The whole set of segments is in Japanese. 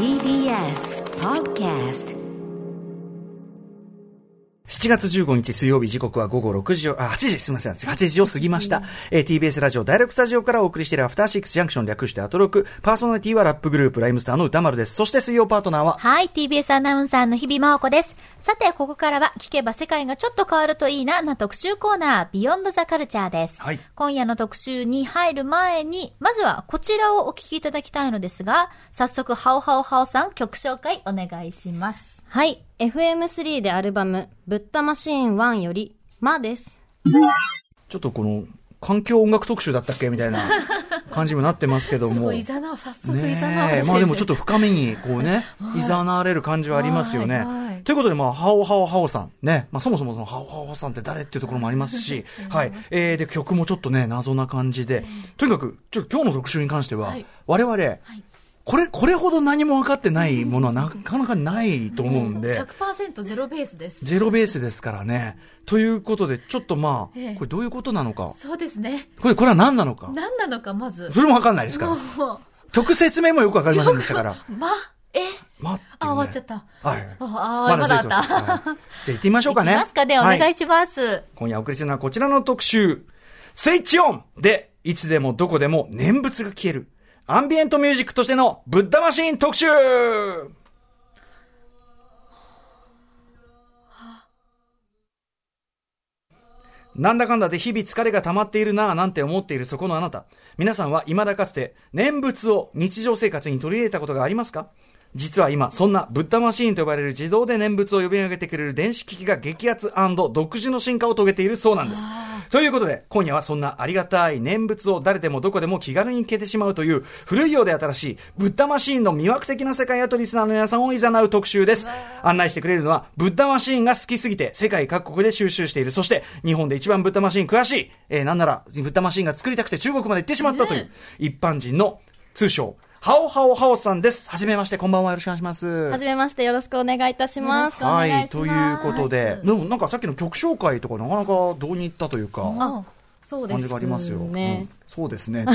TBS Podcast。7月15日水曜日、時刻は午後6時を、8時、すみません、8時を過ぎました。TBS ラジオ第6スタジオからお送りしているアフターシックスジャンクション、略してアトロク。パーソナリティはラップグループライムスターの歌丸です。そして水曜パートナーは、はい、TBS アナウンサーの日々真央子です。さて、ここからは聞けば世界がちょっと変わるといいなな特集コーナー、ビヨンドザカルチャーです。はい、今夜の特集に入る前に、まずはこちらをお聞きいただきたいのですが、早速ハオハオハオさん曲紹介お願いします。はい。FM3 でアルバム「ブッダマシーン1」より「ま」です。ちょっとこの環境音楽特集だったっけみたいな感じもなってますけどもいざなう早速いざなわれて、まあでもちょっと深みにこうね、はい、いざなわれる感じはありますよね、はいはいはい、ということで、まあハオハオハオさんね、まあ、そもそもそのハオハオさんって誰っていうところもありますしはい、で曲もちょっとね謎な感じで、とにかくちょっと今日の特集に関しては、はい、我々、はい、これほど何も分かってないものはなかなかないと思うんで、100% ゼロベースです。ゼロベースですからね。ということで、ちょっとまあ、これどういうことなのか。そうですね。これは何なのか。何なのか、まず。それも分かんないですから。特説明もよく分かりませんでしたから。終わっちゃった。まだあった。じゃあ行ってみましょうかね。行きますかね、お願いします。はい、今夜お送りするのはこちらの特集。スイッチオンで、いつでもどこでも念仏が消える。アンビエントミュージックとしてのブッダマシーン特集。なんだかんだで日々疲れが溜まっているなぁなんて思っているそこのあなた、皆さんは未だかつて念仏を日常生活に取り入れたことがありますか？実は今、そんなブッダマシーンと呼ばれる自動で念仏を呼び上げてくれる電子機器が激アツ&独自の進化を遂げているそうなんです。ということで、今夜はそんなありがたい念仏を誰でもどこでも気軽に消えてしまうという古いようで新しいブッダマシーンの魅惑的な世界やとリスナーの皆さんをいざなう特集です。案内してくれるのは、ブッダマシーンが好きすぎて世界各国で収集している、そして日本で一番ブッダマシーン詳しい、なんならブッダマシーンが作りたくて中国まで行ってしまったという一般人の通称ハオハオハオさんです。はじめまして、こんばんは、よろしくお願いします。はじめまして、よろしくお願いいたします。はい、ということで、でもなんかさっきの曲紹介とかなかなかどうにいったというか、そうですね、感じがありますよ。うん、そうですね。は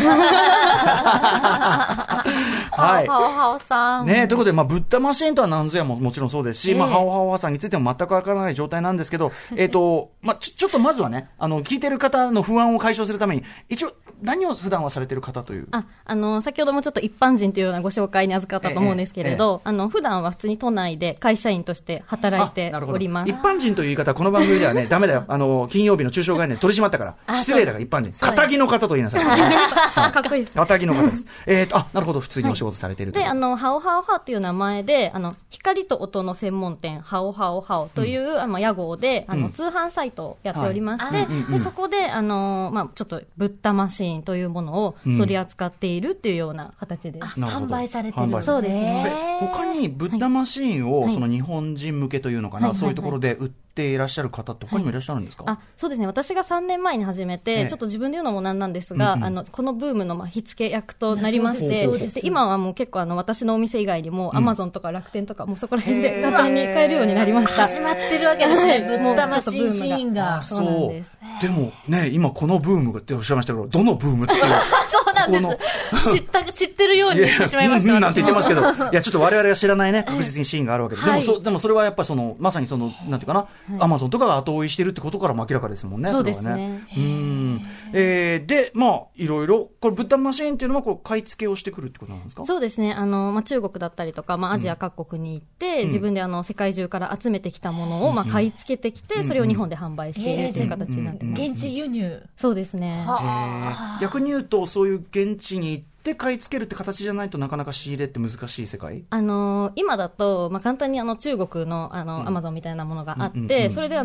い。ハオハオさん。ね、ということで、まあ、ブッダマシーンとは何ぞやももちろんそうですし、まあ、ハオハオさんについても全くわからない状態なんですけど、まあ、ちょっとまずはね、聞いてる方の不安を解消するために、一応、何を普段はされてる方という先ほどもちょっと一般人というようなご紹介に預かったと思うんですけれど、普段は普通に都内で会社員として働いております。一般人という言い方はこの番組ではねダメだよ、金曜日の中小概念取り締まったから失礼だから一般人肩着の方と言いなさい、はい、かっこいいです。肩着の方です。なるほど、普通にお仕事されていると、はい、でハオハオハオという名前で光と音の専門店ハオハオハオという、屋号で通販サイトをやっておりまして、はい、でそこでちょっとブッダマシーンというものを取り扱っているっていうような形です。販売されてる。そうですね。他にブッダマシーンをその日本人向けというのかな、そういうところで売っていらっしゃる方って他にもいらっしゃるんですか？そうですね。私が3年前に始めて、ちょっと自分で言うのもなんなんですが、このブームの火付け役となりまして、今はもう結構私のお店以外にも Amazon とか楽天とかもうそこら辺で簡単に買えるようになりました。始まってるわけですね。ブッダマシーンシーンが。そうなんです。でもね、今このブームっておっしゃいましたけど、どのブームっていうそうなんです。知ってるように言ってしまいました。なんて言ってますけど、いやちょっと我々が知らないね確実にシーンがあるわけで、はい、でもそれはやっぱりまさにそのなんていうかな、はい、アマゾンとかが後追いしてるってことからも明らかですもんね。そうですね。それはね、でまあいろいろこれブッダマシーンっていうのはこれ買い付けをしてくるってことなんですか？そうですね。中国だったりとかアジア各国に行って、自分で世界中から集めてきたものを買い付けてきて、それを日本で販売しているという形になってます。現地輸入。そうですね。逆に言うとそういう現地に行って買い付けるって形じゃないとなかなか仕入れって難しい世界？今だと、簡単に中国のアマゾンみたいなものがあって、それで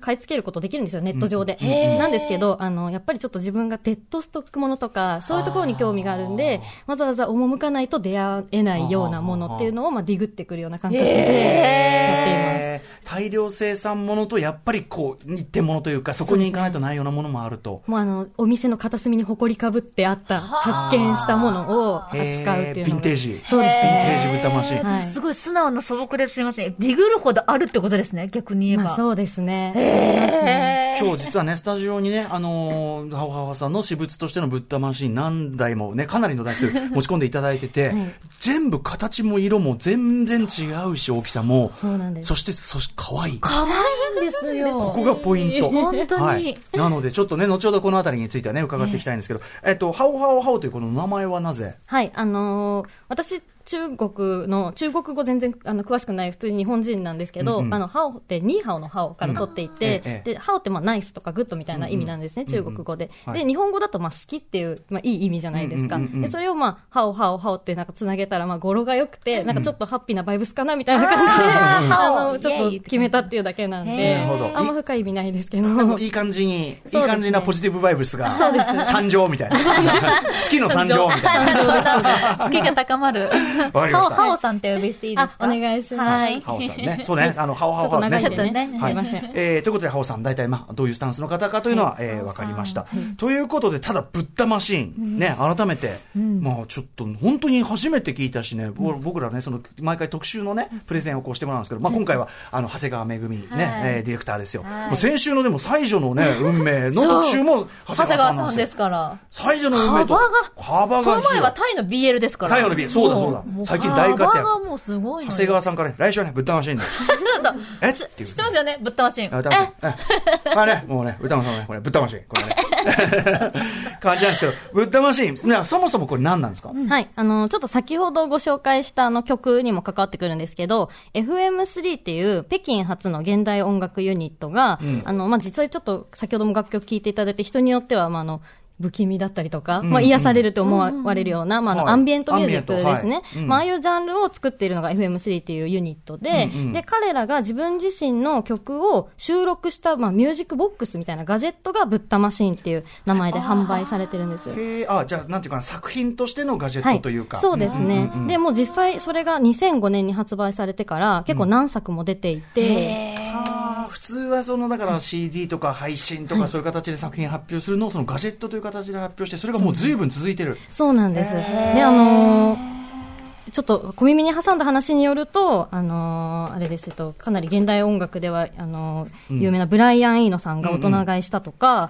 買い付けることできるんですよ、ネット上で。なんですけどやっぱりちょっと自分がデッドストックものとかそういうところに興味があるんで、わざわざ赴かないと出会えないようなものっていうのをディグってくるような感覚でやっています。大量生産ものとやっぱりこう一点ものというかそこに行かないとないようなものもあると、もうお店の片隅に埃かぶってあった発見したものを扱うっていうのがヴィンテージ。そうですね。ヴィンテージブッダマシーン、はい、すごい素直な素朴ですいません。ディグるほどあるってことですね、逆に言えば。そうですね。今日実はねスタジオにねハオハオさんの私物としてのブッダマシーン何台もねかなりの台数持ち込んでいただいてて、全部形も色も全然違うし、大きさも。そうなんです。そして可愛い。可愛いんですよ。ここがポイント。本当に、はい、なのでちょっとね、後ほどこのあたりについてはね伺っていきたいんですけど、ハオハオハオというこの名前はなぜ？はい、私中国語全然詳しくない普通に日本人なんですけど、うんうん、ハオってニーハオのハオから取っていて、うん、でハオってナイスとかグッドみたいな意味なんですね、うんうん、中国語で、うんうん、で、はい、日本語だと好きっていう、いい意味じゃないですか、うんうんうん、でそれをハオハオハオってつなげたら語呂が良くて、ちょっとハッピーなバイブスかなみたいな感じで、うん、ちょっと決めたっていうだけなんで、あんま深い意味ないですけど、いい感じに、ね、いい感じなポジティブバイブスが、そうです、ね、参上みたいな好きの参上みたいな、好きが高まる。ハオさんって呼びしていいですか？お願いします。ハオさんね。そうね。ハオハオハオね。ちょっとね。はい。ということで、ハオさん、大体どういうスタンスの方かというのは、わかりました。ということで、ただ、ぶったマシーン、うん、ね、改めて、うん、ちょっと、本当に初めて聞いたしね、うん、僕らね、毎回特集のね、プレゼンをこうしてもらうんですけど、今回は、長谷川めぐみ、ね、ディレクターですよ。先週の、でも、最女のね、運命の特集も、長谷川さんですから。最女の運命と、幅がその前はタイの BL ですから。タイの BL、そうだそうだ。最近大活躍。幅がもうすごいね。長谷川さんからね、来週はね、ぶったマシーンです。えっていう。知ってますよね、ぶったマシーン。ぶったマシーン。まあね、もうね、歌間さんのね、これ、ぶったマシーン。これね。感じなんですけど、ぶったマシーン、そもそもこれ何なんですか？うん、はい。ちょっと先ほどご紹介した曲にも関わってくるんですけど、FM3 っていう北京発の現代音楽ユニットが、うん、実際ちょっと先ほども楽曲聴いていただいて、人によっては、不気味だったりとか、癒されると思われるような、アンビエントミュージックですね。はい、ああいうジャンルを作っているのが FM3 っていうユニットで、うんうん、で、彼らが自分自身の曲を収録した、ミュージックボックスみたいなガジェットがぶったマシーンっていう名前で販売されてるんですよ。じゃあ、なんていうかな、作品としてのガジェットというか。はい、そうですね。うんうんうん、で、もう実際それが2005年に発売されてから、結構何作も出ていて、普通はだから CD とか配信とかそういう形で作品発表するのをそのガジェットという形で発表して、それがもう随分続いてる。そうなんです。で、ちょっと小耳に挟んだ話によると、あれですと、かなり現代音楽では、有名なブライアン・イーノさんが大人買いしたとか、あ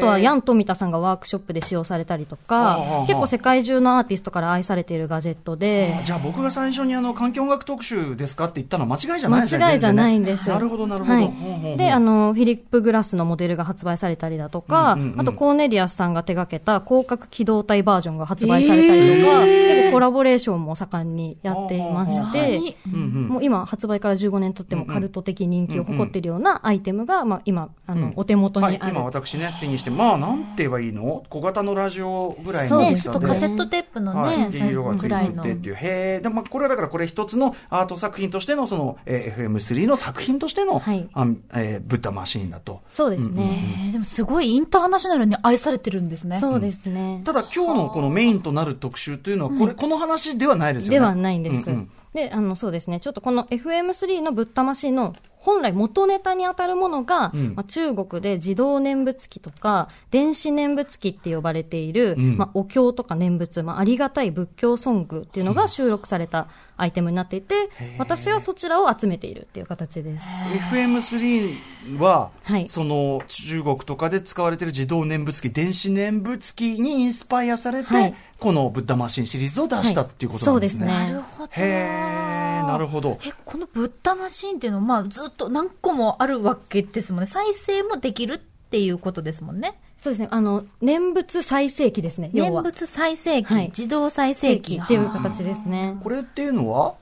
とはヤン・トミタさんがワークショップで使用されたりとか、結構世界中のアーティストから愛されているガジェットで。じゃあ僕が最初に環境音楽特集ですかって言ったのは間違いじゃないですね。間違いじゃないんですよ。なるほど、なるほど。はい、で、フィリップ・グラスのモデルが発売されたりだとか、うんうんうん、あとコーネリアスさんが手掛けた広角機動隊バージョンが発売されたりとか、結構コラボレーションも盛んにやっていまして、もう今発売から15年経ってもカルト的人気を誇っているようなアイテムが、今お手元にある、はい、今私ね手にして、なんて言えばいいの？小型のラジオぐらいの大きさで、そうですね、ちょっとカセットテープのね、色がついてっていう、でこれはだからこれ一つのアート作品としてのFM3 の作品としての、はい、ぶったマシーンだと。そうですね、でもすごいインターナショナルに愛されてるんですね。そうですね、ただ今日のこのメインとなる特集というのはこの話ではないです。ではないんです。で、そうですね。ちょっとこの FM3 のぶったマシーンの本来元ネタに当たるものが、中国で自動念仏機とか電子念仏機って呼ばれている、お経とか念仏、ありがたい仏教ソングっていうのが収録されたアイテムになっていて、私はそちらを集めているっていう形です。FM3 は、はい、中国とかで使われている自動念仏機、電子念仏機にインスパイアされて、はい、このぶったマシーンシリーズを出したっていうことなんですね。はい、そうですね。なるほど。このぶったマシーンっていうのは、ずっと何個もあるわけですもんね。再生もできるっていうことですもんね。そうですね。念仏再生機ですね。要は念仏再生機、はい、自動再生機っていう形ですね。これっていうのは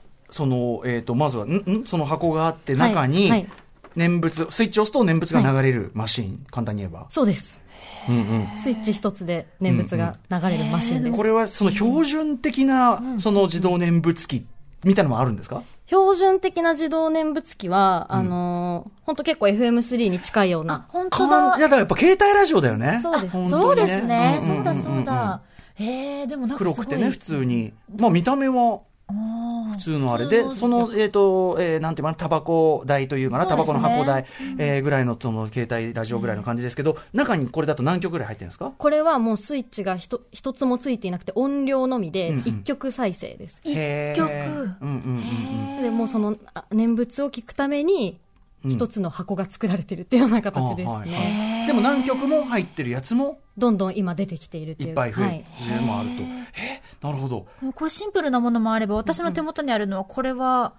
まずはその箱があって中に、はいはい、念仏スイッチを押すと念仏が流れるマシーン、はい、簡単に言えばそうです。うんうん、スイッチ一つで念仏が流れるマシンです。これはその標準的なその自動念仏機みたいなのもあるんですか？標準的な自動念仏機は、本当結構 FM3 に近いような。本当だ。いや、だからやっぱ携帯ラジオだよね。そうです。ね、そうですね。そうだそうだ。でもなんか黒くてね、普通に。見た目は。普通のあれで、なんていうかな、タバコ代というかな、タバコの箱代、ぐらいの、携帯ラジオぐらいの感じですけど、中にこれだと何曲ぐらい入ってるんですか？これはもうスイッチが一つもついていなくて、音量のみで、1曲再生です。1曲。で、もう念仏を聞くために、一つの箱が作られてるっていうような形ですね、はいはい、でも何曲も入ってるやつもどんどん今出てきているっていう、いっぱい増えるもあると、なるほど。こうシンプルなものもあれば、私の手元にあるのはこれは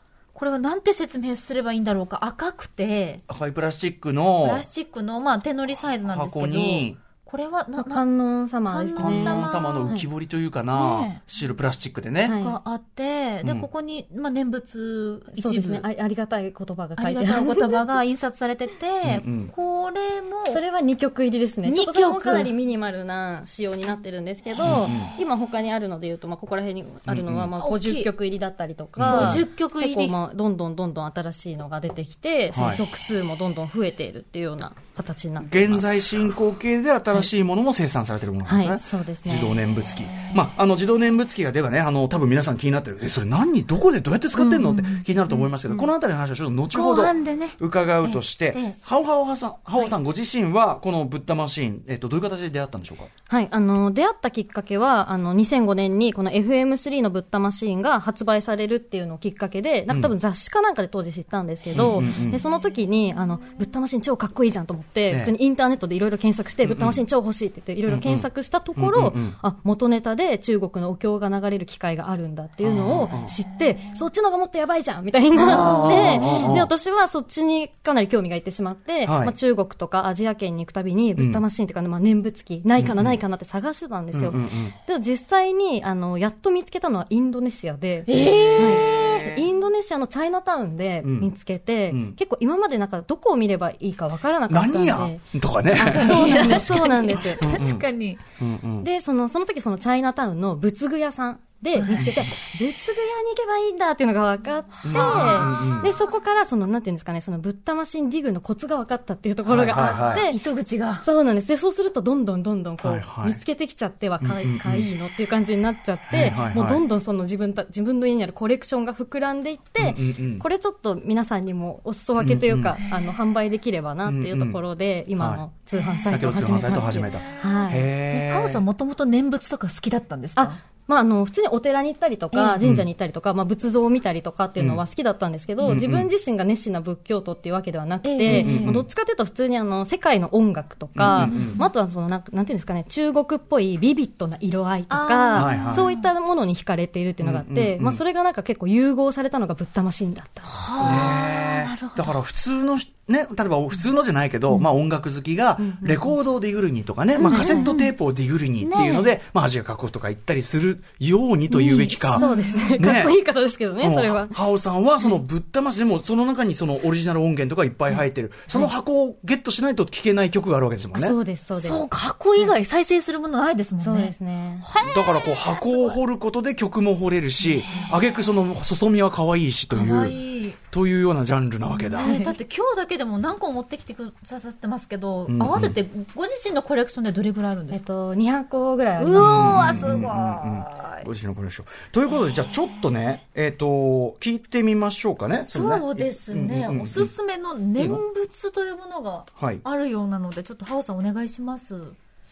なんて説明すればいいんだろうか。赤くて赤いプラスチックの、まあ、手乗りサイズなんですけど、箱にこれは観音様ですね。観音様の浮き彫りというかな、はい、シールプラスチックでね、はい、があって、でここに、まあ、念仏一部、そうですね、ありがたい言葉が書いてある、ありがたい言葉が印刷されててこれもそれは2曲入りですね。ちょっとそれもかなりミニマルな仕様になってるんですけど、今他にあるのでいうと、まあ、ここら辺にあるのはまあ50曲入りだったりとか、50曲入り結構、まあ、どんどん新しいのが出てきて、その曲数もどんどん増えているっていうような形になっています。現在進行形で新しいものも生産されているものなんですね。はい、そうですね。自動念仏機、まあ、自動念仏機がではね、多分皆さん気になってる、それ何どこでどうやって使ってるのって気になると思いますけど、このあたりの話はちょっと後ほど伺うとして、ね、ハオさんご自身はこのブッダマシーン、どういう形で出会ったんでしょうか。はい、出会ったきっかけは2005年にこの FM3 のブッダマシーンが発売されるっていうのをきっかけで、なんか多分雑誌かなんかで当時知ったんですけど、でその時にブッダマシーン超かっこいいじゃんと思って、普通にインターネットでいろいろ検索して、ブッダマシーン超欲しいって言っていろいろ検索したところ、あ、元ネタで中国のお経が流れる機会があるんだっていうのを知って、そっちのがもっとやばいじゃんみたいになって、で私はそっちにかなり興味がいってしまって、はい、まあ、中国とかアジア圏に行くたびにブッダマシーンというか、まあ、念仏機ないかなって探してたんですよ。で実際にやっと見つけたのはインドネシアで、インドネシアのチャイナタウンで見つけて、結構今までなんかどこを見ればいいか分からなかったんで、何やとかね、そうなんです確かに。でその時、そのチャイナタウンの仏具屋さんで見つけて、仏具屋に行けばいいんだっていうのが分かって、でそこからなんていうんですかね、そのブッダマシンディグのコツが分かったっていうところがあって、糸口が、そうなんです。でそうするとどんどんこう見つけてきちゃっては買いのっていう感じになっちゃって、もうどんどんその自分の家にあるコレクションが膨らんでいって、これちょっと皆さんにもお裾分けというか、販売できればなっていうところで、今の通販サイトを始めた。ハオさんもともと念仏とか好きだったんですか。まあ、普通にお寺に行ったりとか神社に行ったりとか、まあ、仏像を見たりとかっていうのは好きだったんですけど、自分自身が熱心な仏教徒っていうわけではなくて、どっちかというと普通に世界の音楽とか、あとはなんていうんですかね、中国っぽいビビッドな色合いとか、そういったものに惹かれているっていうのがあって、まあそれがなんか結構融合されたのがブッダマシーンだった。だから普通のね、例えば普通のじゃないけど、まあ音楽好きがレコードをディグルニとかね、まあカセットテープをディグルニっていうので、まあアジア各国とか行ったりするようにというべきか。そうですね。かっこいい方ですけどね、それは。ハオさんはそのブッダマシンでも、その中にそのオリジナル音源とかいっぱい入ってる。その箱をゲットしないと聴けない曲があるわけですもんね。そうですそうです。そうか、箱以外再生するものないですもんね。そうですね。だからこう箱を掘ることで曲も掘れるし、挙句その外見は可愛いしというようなジャンルなわけだ。だって今日だけでも何個持ってきてくださってますけど、合わせてご自身のコレクションでどれぐらいあるんですか。200個ぐらいあります。うーわすごい。ご自身のコレクションということで、じゃあちょっとね、聞いてみましょうかね。そうですね、おすすめの念仏というものがあるようなので、ちょっとハオさんお願いします。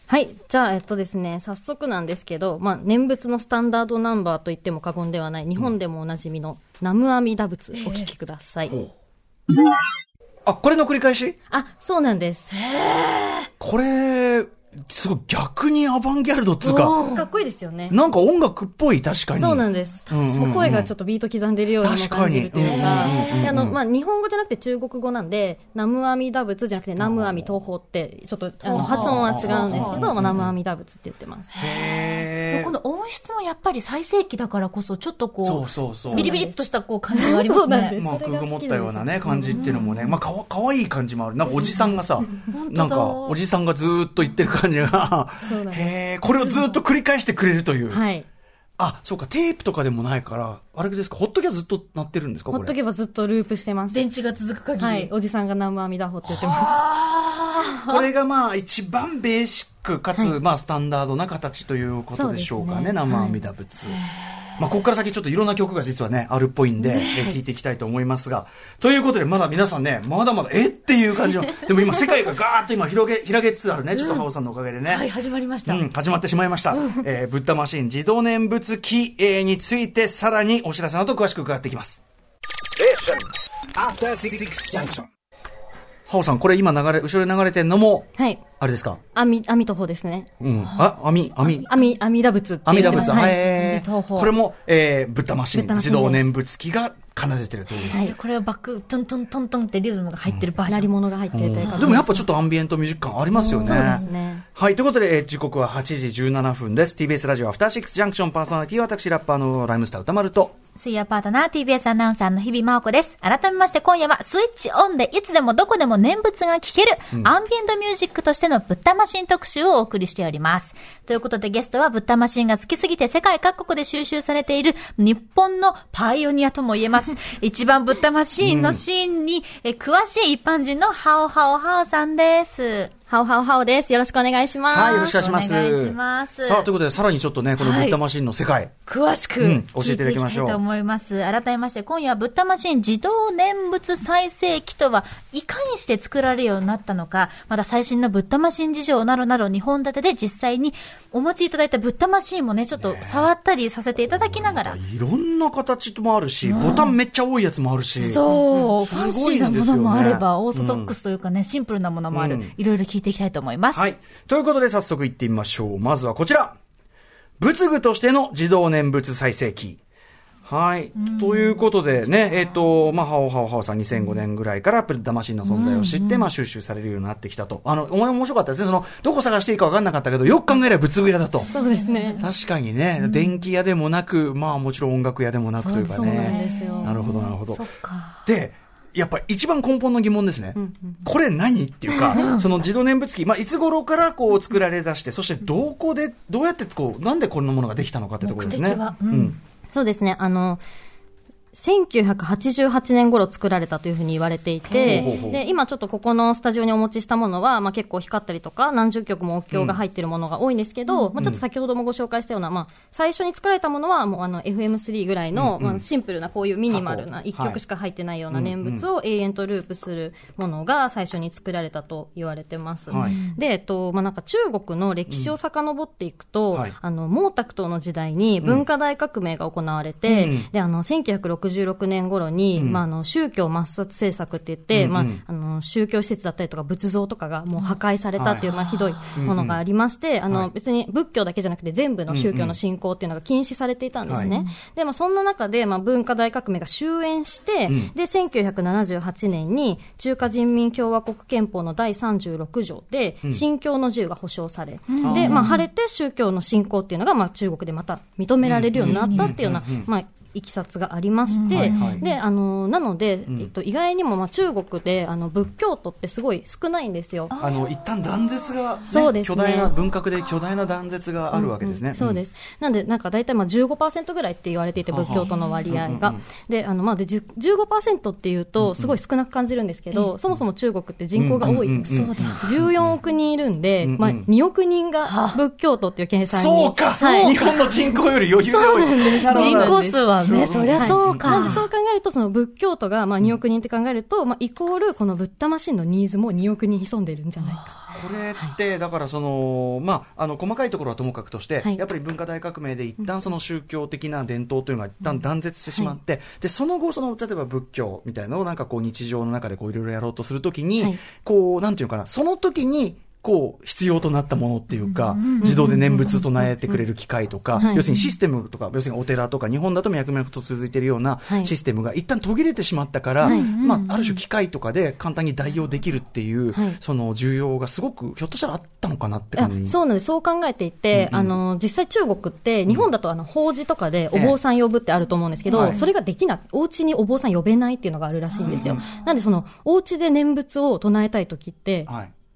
はい、じゃあですね、早速なんですけど、まあ念仏のスタンダードナンバーと言っても過言ではない、日本でもおなじみの南無阿弥陀仏、お聞きください。あ、これの繰り返し？あ、そうなんです。これ、すごい逆にアバンギャルドっつうか。かっこいいですよね。なんか音楽っぽい、確かに。そうなんです。声がちょっとビート刻んでるようにも感じるというか。まあ、日本語じゃなくて中国語なんで、南無阿弥陀仏じゃなくて南無阿弥陀仏って、ちょっと発音は違うんですけど、南無阿弥陀仏って言ってます。この音質もやっぱり最盛期だからこそ、ちょっとこう、ビリビリっとしたこう感じがありますね。まあ、くぐもったようなね、感じっていうのもね、まあ、かわいい感じもある。なんかおじさんがさ、なんかおじさんがずーっと言ってる感じ。これをずっと繰り返してくれるという。はい。あ、そうか、テープとかでもないから、あれですか、ほっとけばずっと鳴ってるんですか。ほっとけばずっとループしてます。電池が続く限り。はい、おじさんが南無阿弥陀仏って言ってます。これがまあ一番ベーシックかつ、まあスタンダードな形ということでしょうかね、南無阿弥陀仏。まあ、ここから先ちょっといろんな曲が実はね、あるっぽいんで、聞いていきたいと思いますが、ということで、まだ皆さんね、まだまだ、っていう感じの、でも今世界がガーッと今開けつつあるね、ちょっとハオさんのおかげでね。はい、始まりました。始まってしまいました。ブッダマシーン自動念仏機について、さらにお知らせなど詳しく伺っていきます。ハオさん、これ今流れ、後ろに流れてんのも、はい、あれですか、網と法ですね。うん。あ、網打仏って言ってます。網打仏、はい。これも、ぶったマシン、自動念仏機が奏でてるという。はい。これはバック、トントントントンってリズムが入ってるバージョン。鳴り物が入ってるというか。でもやっぱちょっとアンビエントミュージック感ありますよね。そうですね。はい。ということで、時刻は8時17分です。TBS ラジオアフターシックスジャンクションパーソナリティは私、ラッパーのライムスター歌丸と、水曜パートナー TBS アナウンサーの日々真央子です。改めまして今夜はスイッチオンでいつでもどこでも念仏が聴ける、うん、アンビエントミュージックとしてのブッダマシン特集をお送りしております。ということでゲストはブッダマシンが好きすぎて世界各国で収集されている日本のパイオニアとも言えます一番ブッダマシンのシーンに詳しい一般人のハオハオハオさんです。ハオハオハオです。よろしくお願いします。はい、よろしくお願いします。お願いします。さあ、ということで、さらにちょっとね、このブッダマシンの世界、はい、詳しく、教えていただきましょう。聞いていきたいと思います。改めまして、今夜はブッダマシン自動念仏再生機とはいかにして作られるようになったのか、また最新のブッダマシン事情などなど、2本立てで実際にお持ちいただいたブッダマシンもね、ちょっと触ったりさせていただきながら。ね、いろんな形もあるし、ボタンめっちゃ多いやつもあるし。そう、ファンシーなものもあれば、オーソドックスというかね、シンプルなものもある。いろいろ聞いていきたいと思います。はい、ということで早速いってみましょう。まずはこちら、仏具としての自動念仏再生機。はい。ということでね、ハオハオハオさん2005年ぐらいからブッダマシンの存在を知って、収集されるようになってきたと。面白かったですね。どこ探していいか分かんなかったけど、よく考えれば仏具屋だと。そうですね。確かにね、電気屋でもなく、もちろん音楽屋でもなくというかね。そうなんですよ。なるほど、なるほど。そっか。で、やっぱ一番根本の疑問ですね。これ何っていうか、その自動念仏機、いつ頃からこう作られ出して、そしてどうやってこう、なんでこんなものができたのかってところですね。目的は、そうですね。1988年頃作られたというふうに言われていて、で、今ちょっとここのスタジオにお持ちしたものは、結構光ったりとか、何十曲もお経が入っているものが多いんですけど、ちょっと先ほどもご紹介したような、最初に作られたものは、もうFM3 ぐらいの、シンプルなこういうミニマルな、一曲しか入ってないような念仏を永遠とループするものが最初に作られたと言われてます。で、なんか中国の歴史を遡っていくと、毛沢東の時代に文化大革命が行われて、で、1966年頃に、宗教抹殺政策って言って、宗教施設だったりとか仏像とかがもう破壊されたっていう、ひどいものがありまして、別に仏教だけじゃなくて全部の宗教の信仰っていうのが禁止されていたんですね。で、そんな中で、文化大革命が終焉して、で、1978年に中華人民共和国憲法の第36条で、信教の自由が保障され、で、晴れて宗教の信仰っていうのが、中国でまた認められるようになったっていうような、いきさつがありまして、で、なので、意外にも、中国で、仏教徒ってすごい少ないんですよ。一旦断絶が、ね、そうですね。文革で巨大な断絶があるわけですね。そうです。なんで、大体、15% ぐらいって言われていて、仏教徒の割合が。で、で、15% っていうと、すごい少なく感じるんですけど、そもそも中国って人口が多い。そうだ。14億人いるんで、2億人が仏教徒っていう計算に。そうか、はい、日本の人口より余裕が多い。そうなんです。人口数はね、そりゃそうか。なんでそう考えると、その仏教徒が2億人って考えると、イコールこのブッダマシンのニーズも2億人潜んでるんじゃないか。これって、だから細かいところはともかくとして、やっぱり文化大革命で一旦その宗教的な伝統というのが一旦断絶してしまって、で、その後、例えば仏教みたいなのを日常の中でいろいろやろうとするときに、なんていうかな、その時に、必要となったものっていうか、自動で念仏唱えてくれる機械とか、要するにシステムとか、要するにお寺とか、日本だと脈々と続いているようなシステムが一旦途切れてしまったから、ある種機械とかで簡単に代用できるっていう、その需要がすごく、ひょっとしたらあったのかなって感じ。そうなんです。そう考えていて、実際中国って、日本だと法事とかでお坊さん呼ぶってあると思うんですけど、それができない。お家にお坊さん呼べないっていうのがあるらしいんですよ。なんでお家で念仏を唱えたいときって、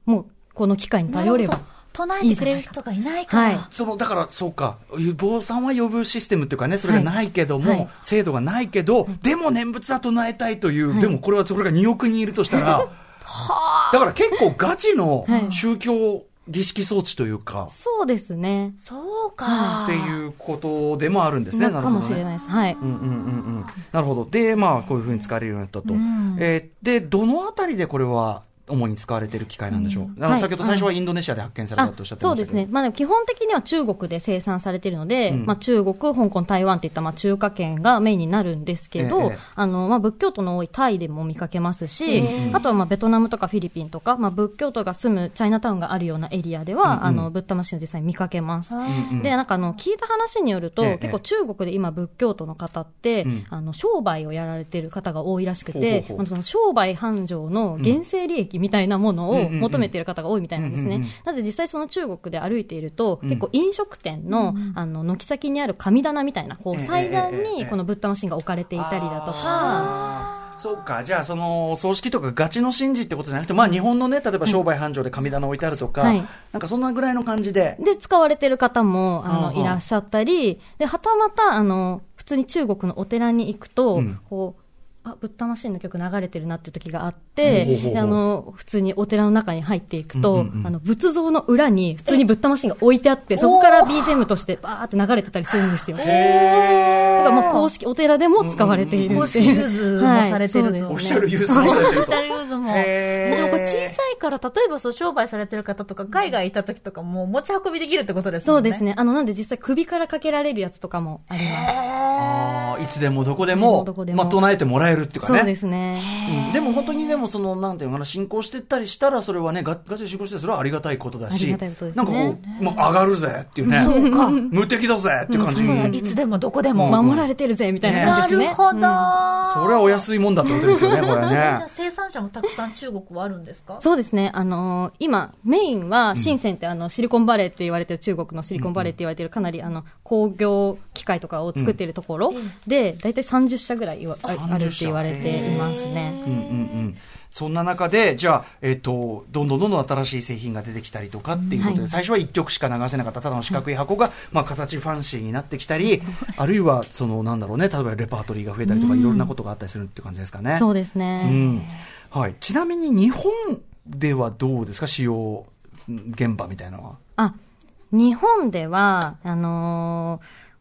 もう、この機会に頼れば唱えてくれる人がいないから、だからそうか、坊さんは呼ぶシステムっていうかね、それがないけども、制度がないけど、でも念仏は唱えたいという、でもそれが2億人いるとしたら、だから結構ガチの宗教儀式装置というか、そうですね、そうかっていうことでもあるんですね、かもしれないです。はい。なるほど。で、こういうふうに使われるようになったと。で、どのあたりでこれは主に使われている機械なんでしょう、うん、はい、先ほど最初はインドネシアで発見されたとおっしゃってましたけど、そうですね、まあ、でも基本的には中国で生産されているので、うん、まあ、中国、香港、台湾といったまあ中華圏がメインになるんですけど、まあ、仏教徒の多いタイでも見かけますし、あとはまあベトナムとかフィリピンとか、まあ、仏教徒が住むチャイナタウンがあるようなエリアでは、うんうん、ぶったましを実際に見かけます、うん、でなんか聞いた話によると、結構中国で今仏教徒の方って、うん、商売をやられている方が多いらしくて、ほうほうほう、その商売繁盛の現世利益みたいなものを求めている方が多いみたいなんですね、うんうんうん、なので実際その中国で歩いていると、うん、結構飲食店の、うん、軒先にある神棚みたいなこう祭壇にこのぶったましが置かれていたりだとか、そうか、じゃあその葬式とかガチの神事ってことじゃなくて、まあ、日本のね、例えば商売繁盛で神棚置いてあるとか、はい、なんかそんなぐらいの感じで使われてる方もいらっしゃったりで、はたまた普通に中国のお寺に行くと、うん、こうぶったましの曲流れてるなっていう時があって、ほうほうほう、普通にお寺の中に入っていくと、うんうんうん、仏像の裏に普通にぶったましが置いてあって、そこから BGM としてバーって流れてたりするんですよ。へー。だからまあ公式お寺でも使われている、公式ユーズもされてる、はい、ね、オフィシャルユーズもされてるオフィシャルユーズも、でもこれ小さいから、例えばそう商売されてる方とか海外行った時とかも持ち運びできるってことですもんね。そうですね、なんで実際首からかけられるやつとかもあります。あ、いつでもどこでも唱えてもらえるっていうかね、そうですね、うん、でも本当にでもそのなんていうのかな、進行してったりしたらそれはね、ガチで進行して、それはありがたいことだし、ありがたいことですね、なんかこう、まあ、上がるぜっていうね、そうか、無敵だぜっていう感じ、うん、いつでもどこでも、うん、守られてるぜみたいな感じですね。なるほど、うん、それはお安いもんだってことですよねこれね。じゃあ生産者もたくさん中国はあるんですか？そうですね、今メインは深センって、シリコンバレーって言われてる、中国のシリコンバレーって言われてるかなり工業機械とかを作っているところで、だいたい30社ぐらいあるって言われていますね、うんうんうん、そんな中でじゃあ、どんどん新しい製品が出てきたりとかっていうことで、うん、はい、最初は1曲しか流せなかったただの四角い箱が、はい、まあ、形ファンシーになってきたりあるいはそのなんだろうね、例えばレパートリーが増えたりとか、うん、いろんなことがあったりするって感じですかね。そうですね、うん、はい、ちなみに日本ではどうですか、使用現場みたいなのは。あ、日本では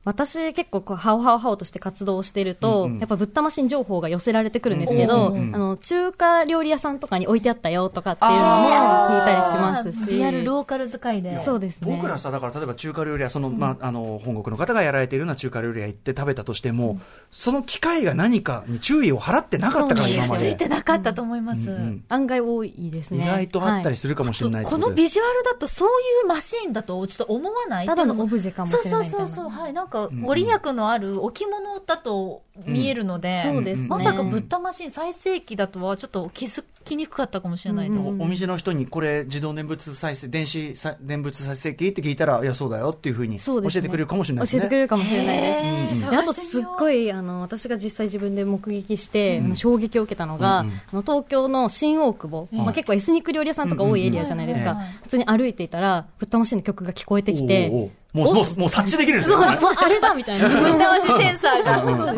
私結構こうハオハオハオとして活動していると、うんうん、やっぱぶったまし情報が寄せられてくるんですけど、うんうん、中華料理屋さんとかに置いてあったよとかっていうのも聞いたりしますし、リアルローカル使いで。そうですね、僕らさ、だから例えば中華料理屋、その、うん、まあ、本国の方がやられているような中華料理屋行って食べたとしても、うん、その機会が何かに注意を払ってなかったから今までついてなかったと思います、うんうんうん、案外多いですね。意外とあったりするかもしれない、はい、このビジュアルだとそういうマシーンだとちょっと思わない、ただのオブジェかもしれないみたいな。そうそうそうそう、はい、なんかご利益のある置物だと見えるので、うん、そうですね、まさかぶったまし最盛期だとはちょっと気づきにくかったかもしれないです、うんうん、お店の人にこれ自動念仏再生電子念仏再生機って聞いたら、いやそうだよっていう風に教えてくれるかもしれないですね。教えてくれるかもしれないです、うん、であとすっごい私が実際自分で目撃して、うん、衝撃を受けたのが、うんうん、東京の新大久保、うん、まあ、結構エスニック料理屋さんとか多いエリアじゃないですか、うんうんうん、普通に歩いていたらぶったましの曲が聞こえてきて、もう察知できるんですよ、ね、そう、あれだみたいな、ぶったましセンサーが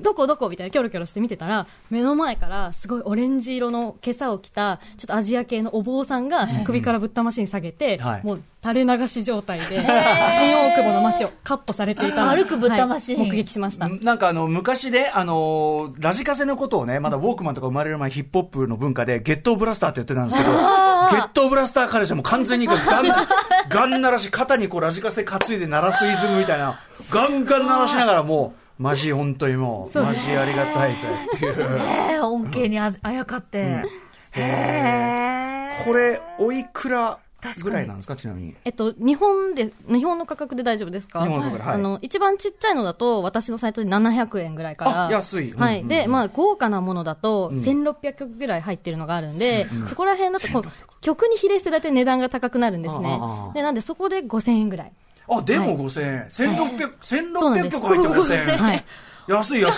どこみたいなキョロキョロして見てたら、目の前からすごいオレンジ色の袈裟を着たちょっとアジア系のお坊さんが首からぶったましに下げて、はい、もう垂れ流し状態で新大久保の街をカッポされていた歩くぶったまし、はい、目撃しました。なんか昔でラジカセのことをね、まだウォークマンとか生まれる前、ヒップホップの文化でゲットブラスターって言ってたんですけど、ゲットブラスター彼氏も完全にガン鳴らし、肩にこうラジカセ担いで鳴らすイズムみたいな、ガンガン鳴らしながら、もうマジ本当にもうマジありがたいぜっていう、恩恵にあやかって、うん、これおいくらぐらいなんですか、ちなみに。日本の価格で大丈夫ですか？日本の価格、はい、一番ちっちゃいのだと私のサイトで700円ぐらいから。あ、安い。はい、うんうんうん、でまあ豪華なものだと1600曲ぐらい入ってるのがあるんで、うん、そこら辺だとこう曲に比例してだいたい値段が高くなるんですね。でなんでそこで5000円ぐらい。あ、でも5000円、はい、1600曲入って5000円、はい、安いもう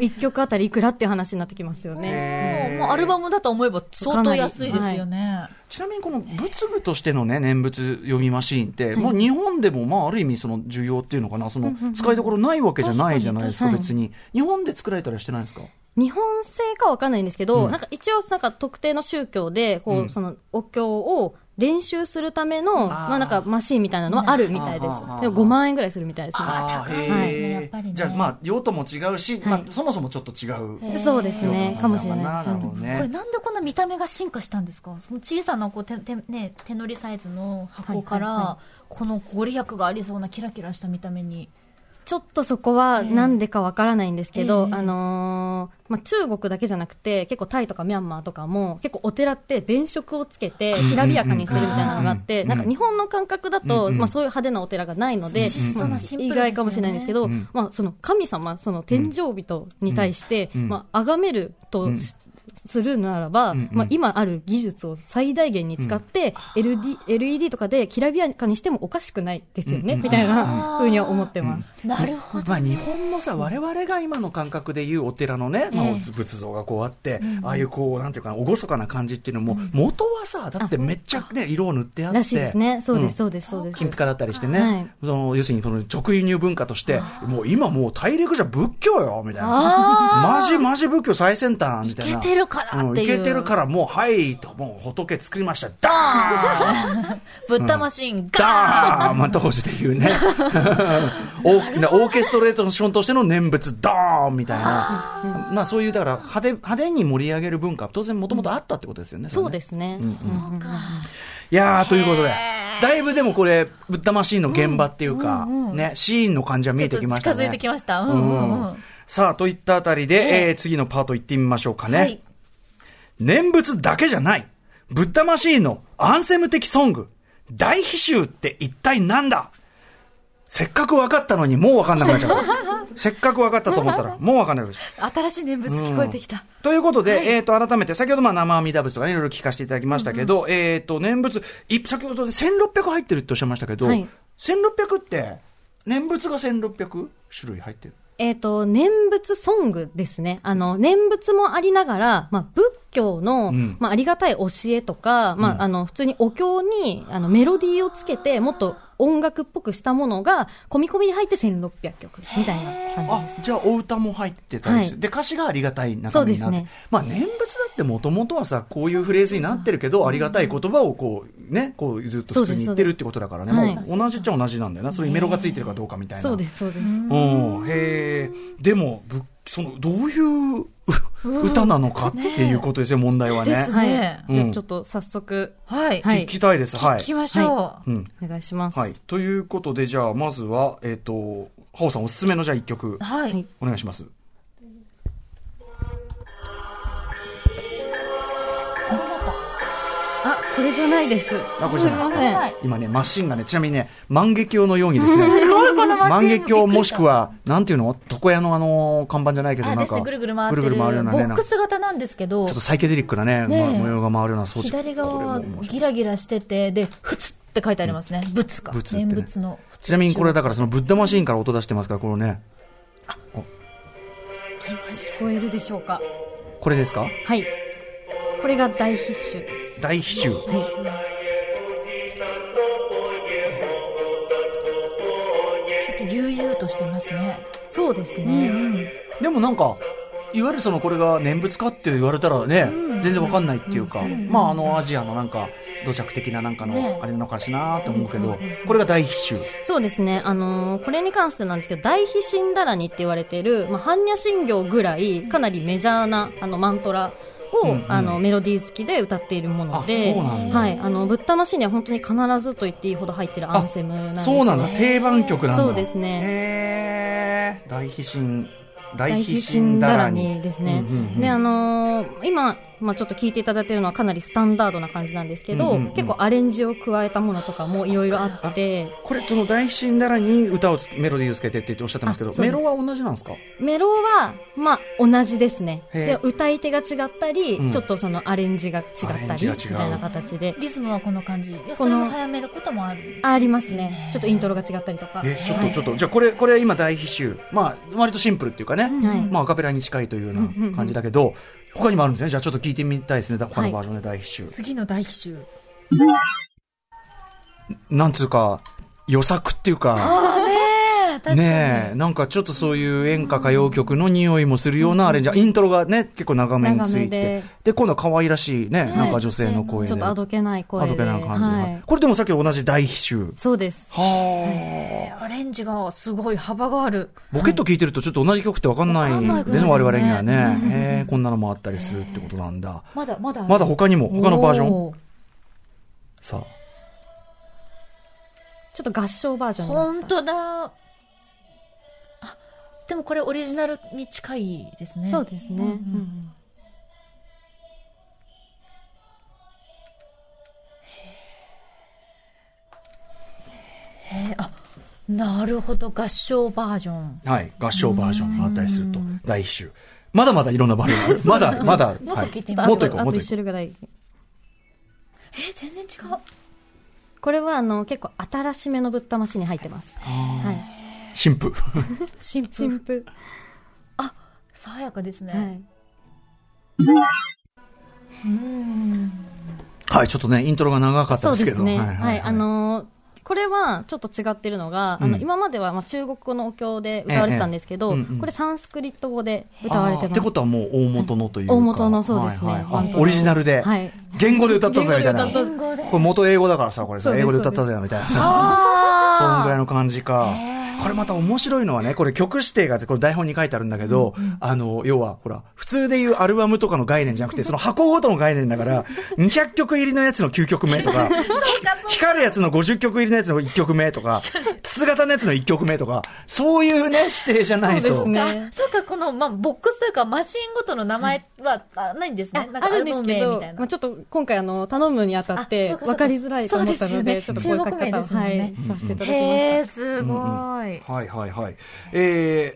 1曲あたりいくらっていう話になってきますよね。もうアルバムだと思えば相当安いですよね、はい、ちなみにこの仏具としてのね、念仏読みマシーンって、はい、まあ、日本でもまあある意味その需要っていうのかな、その使いどころないわけじゃないじゃないですか、別に。日本で作られたりしてないんですか？日本製かわかんないんですけど、うん、なんか一応なんか特定の宗教でこう、うん、そのお経を練習するためのまあなんかマシンみたいなのはあるみたいです。でも5万円ぐらいするみたいですね。あ、高いですね、やっぱりね。じゃあまあ用途も違うし、はい、まあ、そもそもちょっと違う。そうですね、かもしれないです、うん、ね。これなんでこんな見た目が進化したんですか。その小さなこうね、手乗りサイズの箱から、はいはいはい、このご利益がありそうなキラキラした見た目に。ちょっとそこはなんでかわからないんですけど、まあ、中国だけじゃなくて結構タイとかミャンマーとかも結構お寺って電飾をつけてきらびやかにするみたいなのがあって、なんか日本の感覚だと、まあ、そういう派手なお寺がないので、まあ、意外かもしれないんですけど、まあ、その神様、その天上人に対して、まあ、崇めるとするならば、まあ、今ある技術を最大限に使って、LED とかできらびやかにしてもおかしくないですよね、みたいなふうには思ってます、なるほど、ね。まあ、日本もさ、我々が今の感覚でいうお寺のね、まあ、仏像がこうあって、ああいうこうなんていうかな、厳かな感じっていうのも、元はさ、だってめっちゃ、ね、色を塗ってあってらしいですね。そうですそうですそうです。金ピカだったりしてね、はい、その要するにその直輸入文化としてもう今もう大陸じゃ仏教よみたいな、マジ仏教最先端みたいな、イケてるからもうはいと、もう仏作りましたダーンぶったマシンガーン、まあ、当時で言うねオーケストレーションとしての念仏ダーンみたいな、まあ、そういうだから派手に盛り上げる文化当然もともとあったってことですよね、うん、そうですね、うんうん、そうか、いやーということでだいぶでもこれぶったマシンの現場っていうか、ね、シーンの感じは見えてきましたね、ちょっと近づいてきました、さあといったあたりで、次のパート行ってみましょうかね、はい。念仏だけじゃない、ブッダマシーンのアンセム的ソング大悲愁って一体なんだ。せっかく分かったのにもう分かんなくなっちゃうせっかく分かったと思ったらもう分かんなくなっちゃう新しい念仏聞こえてきた、うん、ということで、はい、改めて先ほどまあ生阿弥陀仏とか、ね、いろいろ聞かせていただきましたけど、念仏先ほど1600入ってるっておっしゃいましたけど、はい、1600って念仏が1600種類入ってる、念仏ソングですね。念仏もありながら、まあ、仏教の、まあ、ありがたい教えとか、まあ、普通にお経に、メロディーをつけて、もっと音楽っぽくしたものが、込み込みで入って1600曲、みたいな感じです。あ、じゃあ、お歌も入ってたりして、はい、で、歌詞がありがたい中身になって、ね、まあ、念仏だってもともとはさ、こういうフレーズになってるけど、ありがたい言葉をこう、ね、こう、ずっと普通に言ってるってことだからね、もう同じっちゃ同じなんだよな、そういうメロがついてるかどうかみたいな。そうです、そうです。うん、へー。でもそのどういう歌なのかっていうことですよ、ね、問題はね。ですね。じゃあちょっと早速、はい、聞きたいです。はい、聞きましょう。はい、お願いします。はい、ということでじゃあまずはハオさんおすすめのじゃあ一曲、はい、お願いします。これじゃないです。あ、これじゃない。今ね、マシンがね、ちなみにね、万華鏡のようにですね、万華鏡もしくは、なんていうの、床屋の看板じゃないけど、なんか、ぐるぐる回るようなね、ボックス型なんですけど、ちょっとサイケデリックなね、模様が回るような装置。左側はギラギラしてて、で、仏って書いてありますね。仏か。念仏の。ちなみにこれだから、そのブッダマシーンから音出してますから、このね、聞こえるでしょうか。これですか？はい。これが大悲愁です。大悲愁。はい。ちょっと悠々としてますね。そうですね。うん、でもなんかいわゆるそのこれが念仏かって言われたらね、全然わかんないっていうか、まあアジアのなんか土着的ななんかのあれなのかしなって思うけど、これが大悲愁。そうですね。これに関してなんですけど、大悲心だらにって言われてる、まあ般若心経ぐらいかなりメジャーなマントラ。をメロディー付きで歌っているもので、はい、ブッダマシンには本当に必ずと言っていいほど入ってるアンセムなんですね。そうなんだ、定番曲なんだ。そうですね。大悲心だらにですね。で、今、まあ、ちょっと聞いていただいているのはかなりスタンダードな感じなんですけど、結構アレンジを加えたものとかもいろいろあって、これその大悲心だらに歌をメロディーをつけてっておっしゃってますけど、メロは同じなんですか？メロはまあ同じですね。で、歌い手が違ったり、ちょっとそのアレンジが違ったりみたいな形で、リズムはこの感じ。それも早めることもある。ありますね。ちょっとイントロが違ったりとか。ちょっとじゃあこれ今大悲愁、まあ割とシンプルっていうかね、まあアカペラに近いというような感じだけど。他にもあるんですね。じゃあちょっと聞いてみたいですね。他のバージョンで大悲愁、はい、次の大悲愁なんつうか予作っていうかねえ、なんかちょっとそういう演歌歌謡曲の匂いもするようなアレンジ、うん、イントロがね結構長めについて、で今度は可愛らしいね、なんか女性の声でちょっとあどけない声で、あどけない感じ、はい、これでもさっき同じ大秘集、そうです、はー、アレンジがすごい幅がある。ボケット聴いてるとちょっと同じ曲って分かんないんでね、我々にはね、こんなのもあったりするってことなんだ。まだ他にも他のバージョン、さあちょっと合唱バージョンになった。本当だ。あ、でもこれオリジナルに近いですね。そうですね、うんうん、へえ、あ、なるほど、合唱バージョン、はい、合唱バージョンがあったりすると大秘集、まだまだいろんなバージョンあるまだもっと聞いてみよう、はい、もっと1種類ぐらい、全然違う。これは結構新しめのぶったましに入ってます。はい、新婦新婦、あ、爽やかですね。はい、はい、ちょっとねイントロが長かったですけど、そうですね。はい、はいはい、これはちょっと違ってるのが、うん、今まではまあ中国語のお経で歌われてたんですけど、これサンスクリット語で歌われてます。ってことはもう大元のというか、大元の、そうですね、はいはい、オリジナルで、はい、言語で歌ったぜみたいな、これ元英語だからさ、これさ英語で歌ったぜみたいなさそんぐらいの感じか。これまた面白いのはね、これ曲指定がこれ台本に書いてあるんだけど、要はほら普通でいうアルバムとかの概念じゃなくて、その箱ごとの概念だから200曲入りのやつの9曲目とか光るやつの50曲入りのやつの1曲目とか筒型のやつの1曲目とか、そういうね指定じゃないと。そうか、そうか、この、まあ、ボックスというかマシンごとの名前はないんですね。なんかあるんですけど、まあ、ちょっと今回頼むにあたって分かりづらいと思ったので、ちょっと声かけ方をさせていただきました。へー、すごい。はいはいはい。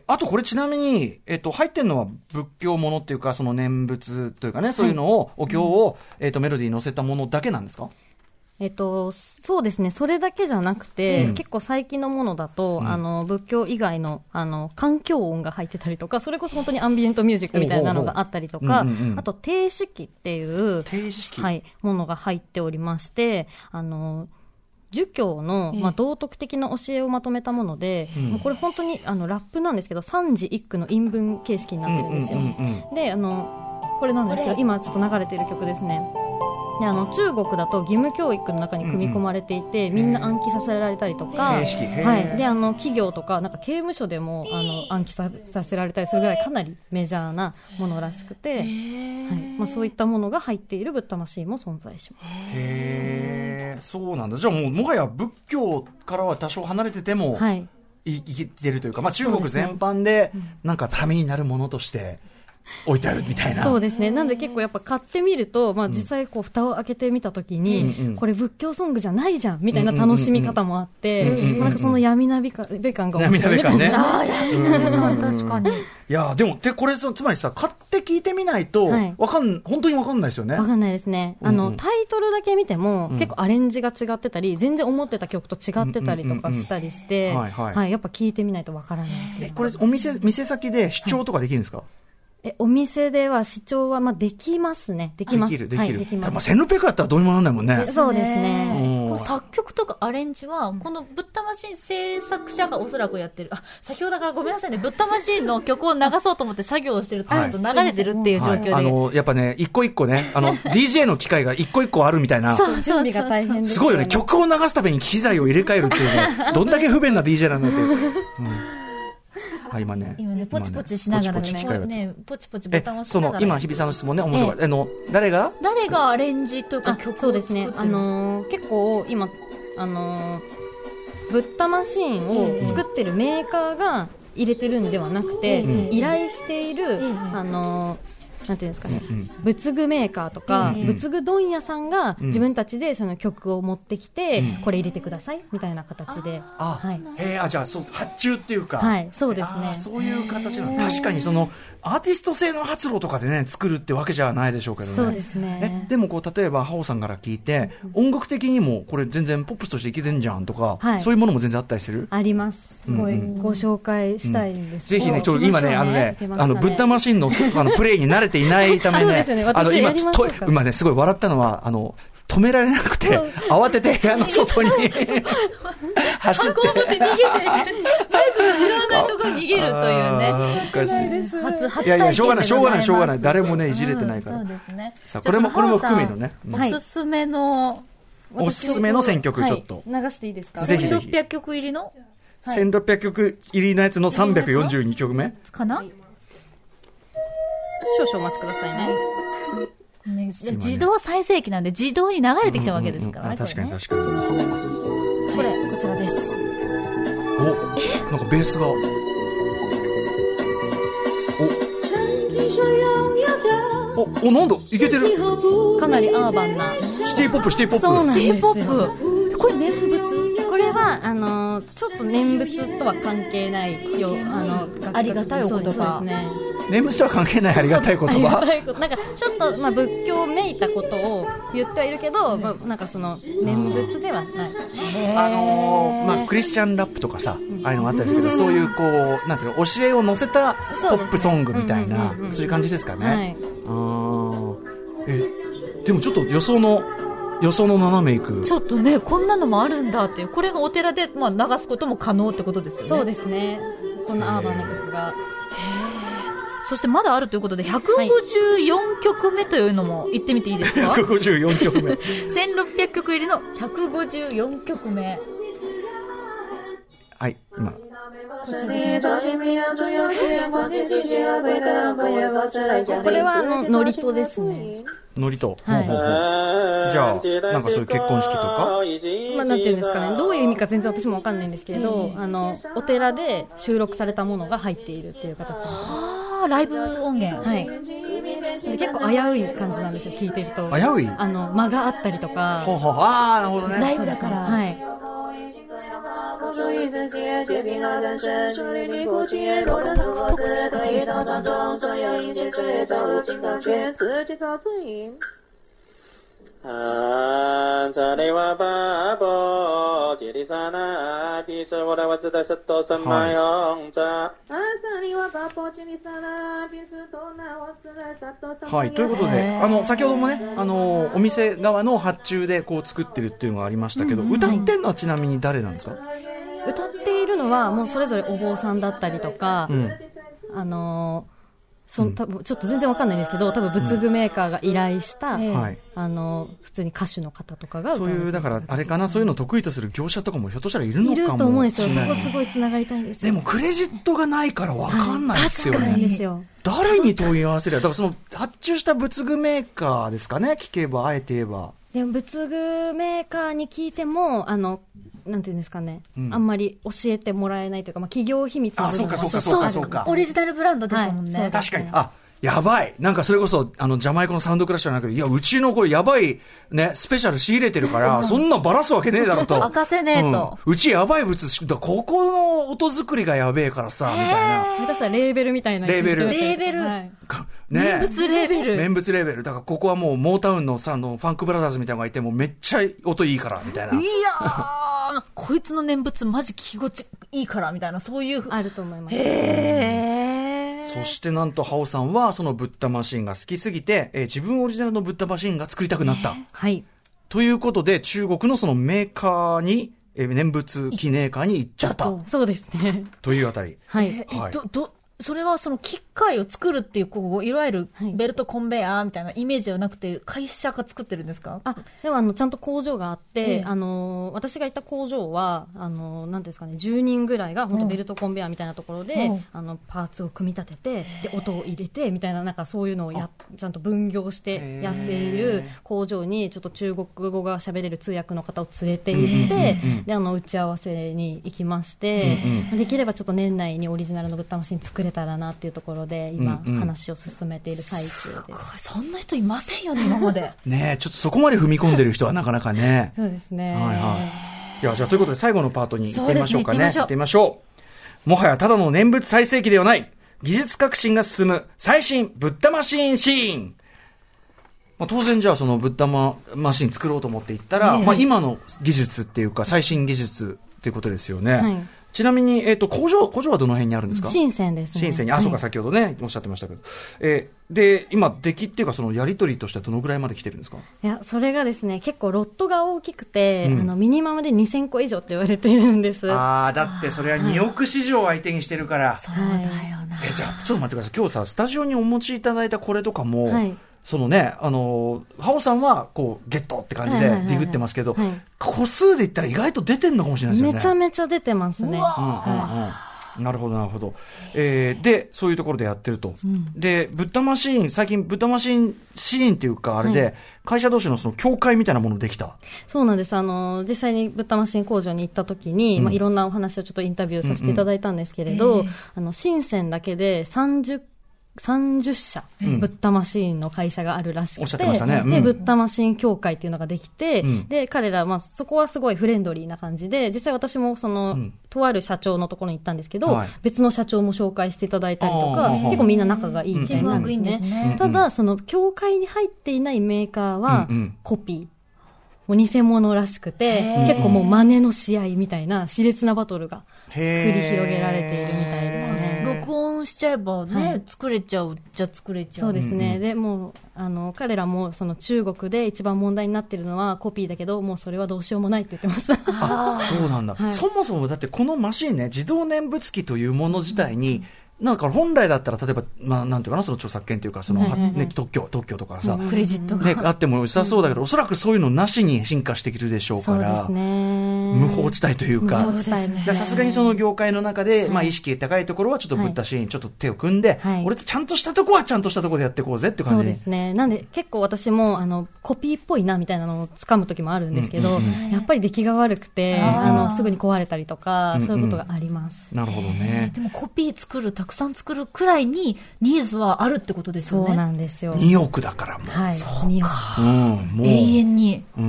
あとこれちなみに、入ってるのは仏教ものっていうか、その念仏というかね、そういうのを、お経を、メロディーに乗せたものだけなんですか？そうですね、それだけじゃなくて、結構最近のものだと、仏教以外の、環境音が入ってたりとか、それこそ本当にアンビエントミュージックみたいなのがあったりとか、あと、定式っていう、はい、ものが入っておりまして、儒教の、まあ、道徳的な教えをまとめたもので、これ本当にラップなんですけど、三字一句の韻文形式になってるんですよ。で、これなんですけど、今ちょっと流れている曲ですね。で、中国だと義務教育の中に組み込まれていて、みんな暗記させられたりとか、はい、で企業とか、なんか刑務所でも暗記させられたりするぐらい、かなりメジャーなものらしくて、はい、まあ、そういったものが入っているぶったましも存在します。へー、そうなんだ。じゃあもうもはや仏教からは多少離れてても、はい、生きてるというか、まあ、中国全般でなんかためになるものとして置いてあるみたいな。そうですね。なんで結構やっぱ買ってみると、まあ、実際こう蓋を開けてみたときに、これ仏教ソングじゃないじゃんみたいな楽しみ方もあって、なんかその闇なべ感が面白いみたいな。あ、闇なべ感、確かに。いやでもこれつまりさ、買って聞いてみないと本当に分かんないですよね。分かんないですね。タイトルだけ見ても結構アレンジが違ってたり、全然思ってた曲と違ってたりとかしたりして、やっぱ聞いてみないと分からない。これ店先で視聴とかできるんですか？お店では視聴は、まあ、できますね。できます。できる。まあ、1600やったらどうにもなんないもんね。そうですね。これ作曲とかアレンジは、このぶったまし制作者がおそらくやってる。あ、先ほどからごめんなさいね。ぶったましの曲を流そうと思って作業をしてると、ちょっと流れてるっていう状況で。やっぱね、一個一個ね、DJ の機械が一個一個あるみたいな。そう、準備が大変です。すごいよね。曲を流すために機材を入れ替えるっていうね。どんだけ不便な DJ なんだって。はい、今ねポチポチしながらね、ポチポチボタンを押しながら、今日比さんの質問ね、面白い、誰がアレンジというか曲を作ってるんですか？そうですね、結構今ぶったまシーンを作ってるメーカーが入れてるんではなくて、依頼しているなんていうんですかね、仏具メーカーとか仏具問屋さんが自分たちでその曲を持ってきて、これ入れてくださいみたいな形で、じゃあそう発注っていうか、はい、そうですね、そういう形なの。確かにそのアーティスト性の発露とかでね作るってわけじゃないでしょうけどね。そうですね。でもこう例えばハオさんから聞いて、音楽的にもこれ全然ポップスとしていけてんじゃんとか、そういうものも全然あったりする。あります。すごいご紹介したいんですけど、ぜひね、ちょっと今ねぶったましのプレイに慣れていないためね、今すごい笑ったのは止められなくて、うん、慌てて部屋の外に走って箱を持って逃げてバイクが拾わないところに逃げるというね。おかしいです。いやいや、しょうがない誰もねいじれてないから、うん、そうですね。さあこれも含めのね、はい、おすすめの選曲ちょっと、はい、流していいですか。ぜひぜひ。1600曲入りの、はい、1600曲入りのやつの342曲目かな。少々お待ちくださいね。ね、自動再生機なんで自動に流れてきちゃうわけですからね。確かに確かに。これこちらです。お、なんかベースが。お。お、なんだ、いけてる。かなりアーバンな。シティポップ。そうなんですよ。シティポップ。これ念仏。これはちょっと念仏とは関係ないよ、ありがたいお言葉。そうですね。念仏とは関係ないありがたい言葉。なんかちょっと、まあ、仏教めいたことを言ってはいるけど、まあ、なんかその念仏ではない。まあ、クリスチャンラップとかさ、ああいうのもあったりするけど、そういうこうなんていうの教えを載せたポップソングみたいな、そういう感じですかね。はい、でもちょっと予想の斜めいく、ちょっとねこんなのもあるんだっていう、これがお寺で、まあ、流すことも可能ってことですよね。そうですね、こんなアーバンな曲が。そしてまだあるということで154曲目というのも言ってみていいですか。154曲目1600曲入りの154曲目。はい、今これはノリとですね。ノリと、はい、じゃあなんかそういう結婚式とか、まあ、なんていうんですかね、どういう意味か全然私も分かんないんですけれど、お寺で収録されたものが入っているっていう形で、ライブ音源、はい、で結構危うい感じなんですよ、聞いてると。危うい間があったりとか。なるほどね、ライブだから、はい、はい、ということで先ほどもねお店側の発注でこう作ってるっていうのがありましたけど、歌ってんのはちなみに誰なんですか。歌っているのはもうそれぞれお坊さんだったりとか、多分ちょっと全然わかんないんですけど、多分仏具メーカーが依頼した、普通に歌手の方とかが歌う、そういうだからあれかな、そういうのを得意とする業者とかもひょっとしたらいるのかも。いると思うんですよ。そこすごいつながりたいんですよ。でもクレジットがないからわかんないですよね。確かにですよ。誰に問い合わせれば、だからその発注した仏具メーカーですかね。聞けば、あえて言えば。でも仏具メーカーに聞いてもなんていうんですかね、あんまり教えてもらえないというか、まあ、企業秘密の部分は。そうかオリジナルブランドですもんね、はい、確かに。やばい、なんかそれこそジャマイカのサウンドクラッシュじゃなくて、いやうちのこれやばいねスペシャル仕入れてるからそんなバラすわけねえだろと明かせねえと、うちやばい物だ、ここの音作りがやべえからさみたいな。私はレーベルみたいな、レーベル、はい、念仏レーベル、念仏レーベルだから、ここはもうモータウンのさファンクブラザーズみたいなのがいて、もうめっちゃ音いいからみたいな。いやーこいつの念仏マジ聞き心地いいからみたいな、そういうあると思います。そしてなんとハオさんはそのブッダマシンが好きすぎて、自分オリジナルのブッダマシンが作りたくなった、はい、ということで中国のそのメーカーに、念仏記念館に行っちゃった。そうですね、というあたり、はい、はい、それはその機械を作るっていう、こういわゆるベルトコンベヤーみたいなイメージはなくて、会社が作ってるんですか。でもちゃんと工場があって、私が行った工場はなんですかね、10人ぐらいが本当ベルトコンベヤーみたいなところで、パーツを組み立てて、で音を入れてみたいな、なんかそういうのをちゃんと分業してやっている工場に、ちょっと中国語が喋れる通訳の方を連れて行って、で打ち合わせに行きまして、できればちょっと年内にオリジナルのブッダマシン作れたらなっていうところで、今話を進めている最中です。すごい、そんな人いませんよね今までねえ、ちょっとそこまで踏み込んでる人はなかなかね。そうですね、はいはい、いやじゃあということで最後のパートに行ってみましょうかね。行ってみましょう。もはやただの念仏再生機ではない、技術革新が進む最新ブッダマシーンシーン。当然じゃあそのブッダマシーン作ろうと思っていったら、今の技術っていうか最新技術っていうことですよね、はい、ちなみに、工場はどの辺にあるんですか？深センですね。深センに、あ、はい、そうか、先ほどね、おっしゃってましたけど。で、今、出来っていうか、そのやり取りとしてはどのぐらいまで来てるんですか？いや、それがですね、結構ロットが大きくて、ミニマムで2000個以上って言われているんです。ああ、だってそれは2億市場を相手にしてるから。そうだよな。じゃあ、ちょっと待ってください。今日さ、スタジオにお持ちいただいたこれとかも、はい、そのね、ハオさんは、こう、ゲットって感じで、ディグってますけど、個数で言ったら意外と出てんのかもしれないですよね。めちゃめちゃ出てますね。なるほど、なるほど。で、そういうところでやってると。で、最近、ブッダマシンシーンっていうか、あれで、会社同士のその協会みたいなものできた。そうなんです。実際にブッダマシン工場に行った時に、いろんなお話をちょっとインタビューさせていただいたんですけれど、深センだけで30社、ブッダマシーンの会社があるらしくて、おっしゃってましたね。で、ブッダマシーン協会っていうのができて、で、彼ら、そこはすごいフレンドリーな感じで、実際私も、とある社長のところに行ったんですけど、別の社長も紹介していただいたりとか、結構みんな仲がいいみたいなんですね。ただ、協会に入っていないメーカーは、コピー。もう偽物らしくて、結構もう真似の試合みたいな、熾烈なバトルが繰り広げられているみたいですね。録音しちゃえばね、作れちゃうっちゃ作れちゃう。そうですね。で、もう、彼らもその中国で一番問題になってるのはコピーだけど、もうそれはどうしようもないって言ってました。あ、そうなんだ。そもそもだってこのマシンね、自動念仏機というもの自体に、なんか本来だったら、例えば、なんていうかな、その著作権というか、特許とかさ、クレジットが、ね、あっても良さそうだけど、おそらくそういうのなしに進化してくるでしょうから、そうですね、無法地帯というか、さすがにその業界の中で、意識高いところは、ちょっとブッダシーン、ちょっと手を組んで、俺ってちゃんとしたとこはちゃんとしたとこでやっていこうぜって感じ。そうですね。なんで、結構私も、コピーっぽいなみたいなのを掴む時もあるんですけど、やっぱり出来が悪くて、すぐに壊れたりとか、そういうことがあります。なるほどね。でもコピー作るたくさん作るくらいにニーズはあるってことですよね。そうなんですよ。2億だからもう、そうか、もう永遠に、あ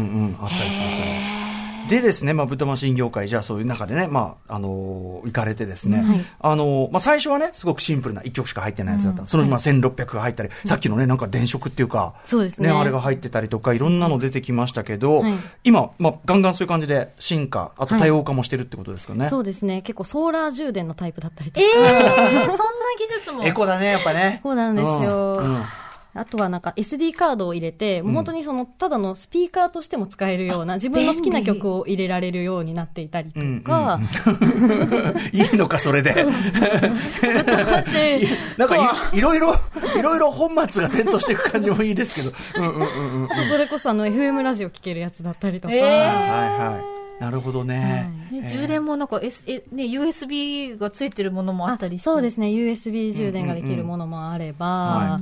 ったりするから。でですね、ブッダマシン業界じゃあそういう中でね、行かれてですね、最初はねすごくシンプルな1曲しか入ってないやつだった。その1600が入ったり、さっきのねなんか電飾っていうか、そうですね、あれが入ってたりとかいろんなの出てきましたけど、今ガンガンそういう感じで進化、あと多様化もしてるってことですかね。そうですね。結構ソーラー充電のタイプだったりとか、そんな技術もエコだねやっぱね。エコなんですよ。あとはなんか SD カードを入れて、本当にただのスピーカーとしても使えるような、自分の好きな曲を入れられるようになっていたりとか。いいのか、それで。なんかいろいろ本末が転倒していく感じもいいですけど。あとそれこそFM ラジオ聴けるやつだったりとか。はいはい。なるほどね。充電もなんかUSB がついてるものもあったりして。そうですね、 USB 充電ができるものもあれば、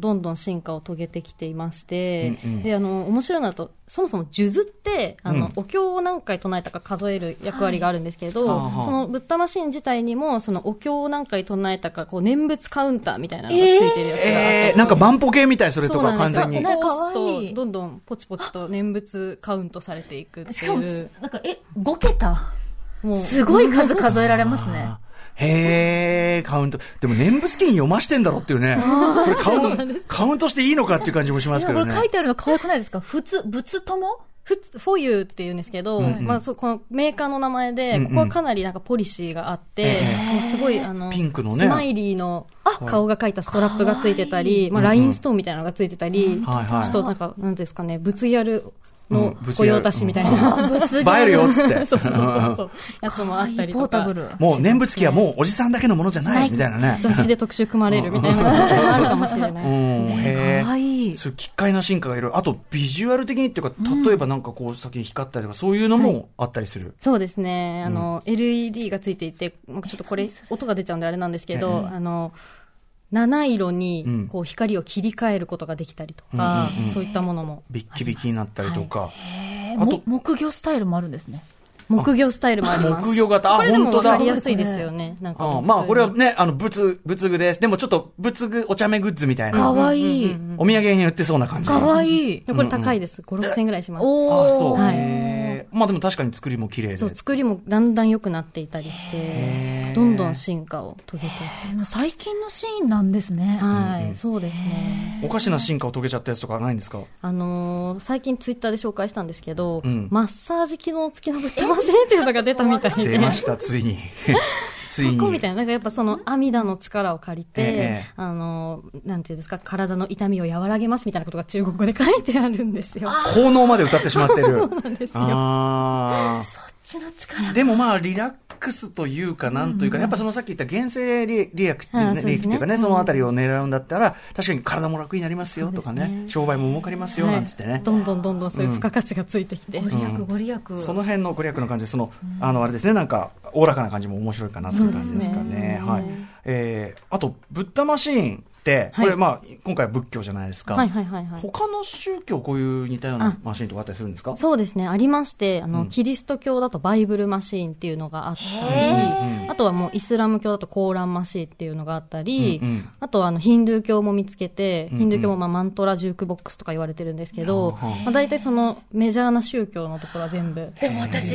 どんどん進化を遂げてきていまして、で、面白いのだと、そもそも数珠ってお経を何回唱えたか数える役割があるんですけど、そのブッダマシン自体にもそのお経を何回唱えたか念仏カウンターみたいなのがついてるやつがあって、なんか万歩計みたい、それとか完全に押すとどんどんポチポチと念仏カウントされていくっていう。しかも5桁もうすごい数数えられますね。へー、カウント。でも念仏記読ましてんだろっていうね。それカウントしていいのかっていう感じもしますけどね。これ書いてあるの可愛くないですか？仏ともフォユーっていうんですけど、このメーカーの名前で、ここはかなりなんかポリシーがあって、すごいピンクのね、スマイリーの顔が描いたストラップがついてたり、ラインストーンみたいなのがついてたり、ちょっとなんか、なんですかね、仏ギャルの御用達みたいな、映えるよっつってやつもあったりとか。もう念仏機はもうおじさんだけのものじゃないみたいなね。雑誌で特集組まれるみたいなこともあるかもしれない。へえ、そういう奇怪な進化がいろいろ。あとビジュアル的にっていうか、例えばなんかこう先に光ったりとか、そういうのもあったりする。そうですね、LED がついていて、ちょっとこれ音が出ちゃうんであれなんですけど、七色にこう光を切り替えることができたりとか、そういったものもビッキビキになったりとか、あと木魚スタイルもあるんですね。木魚スタイルもあります。木魚型、これでも分かりやすいですよね。なんかこれはね、仏具です。でもちょっと仏具お茶目グッズみたいな。かわいい。お土産に売ってそうな感じ。かわいい。これ高いです。5、6千円ぐらいします。ああ、そう。まあでも確かに作りも綺麗で、そう作りもだんだん良くなっていたりして、どんどん進化を遂げていって、最近のシーンなんですね。はい、うんうん、そうですね。おかしな進化を遂げちゃったやつとかないんですか？最近ツイッターで紹介したんですけど、うん、マッサージ機能付きのブッダマシンっていうのが出たみたいで、出ましたついに。ついにここみたいな、なんかやっぱその阿弥陀の力を借りて、なんていうんですか、体の痛みを和らげますみたいなことが中国語で書いてあるんですよ。効能まで歌ってしまってる。そうなんですよ。あそっちの力。でもまあリラックスというかなんというか、やっぱそのさっき言った原生利益っていうかね、そのあたりを狙うんだったら確かに体も楽になりますよとかね、商売も儲かりますよなんつってね、どんどんどんどんそういう付加価値がついてきて、ご利益その辺のご利益の感じで、そのあれですね、なんかおおらかな感じも面白いかなという感じですかね。はい。あとブッダマシーンって、これまあ今回は仏教じゃないですか。他の宗教こういう似たようなマシーンとかあったりするんですか？そうですね、ありまして、キリスト教だとバイブルマシーンっていうのがあったり、あとはもうイスラム教だとコーランマシーンっていうのがあったり、あとはヒンドゥー教も見つけて、ヒンドゥー教もまあマントラジュークボックスとか言われてるんですけど、だいたいそのメジャーな宗教のところは全部。でも私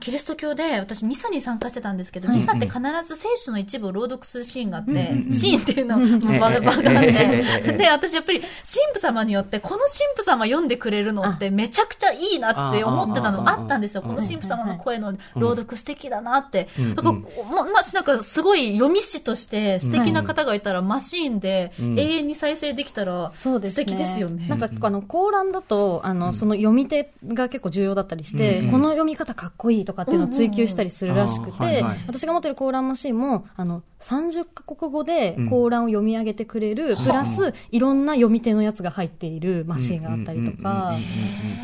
キリスト教で私ミサに参加してたんですけど、ミサって必ず聖書の一部を朗読するシーンがあって、シーンっていうのをバカなんで、で私やっぱり神父様によってこの神父様読んでくれるのってめちゃくちゃいいなって思ってたのあったんですよ。この神父様の声の朗読素敵だなって、なんかすごい読み師として素敵な方がいたら、マシーンで永遠に再生できたら素敵ですよね。なんかコーランだとその読み手が結構重要だったりして、この読み方かっこいいとかっていうのを追求したりするらしくて、私が持ってるコーランマシーンも30カ国語でコーランを読み上げてくれる、プラスいろんな読み手のやつが入っているマシーンがあったりとか、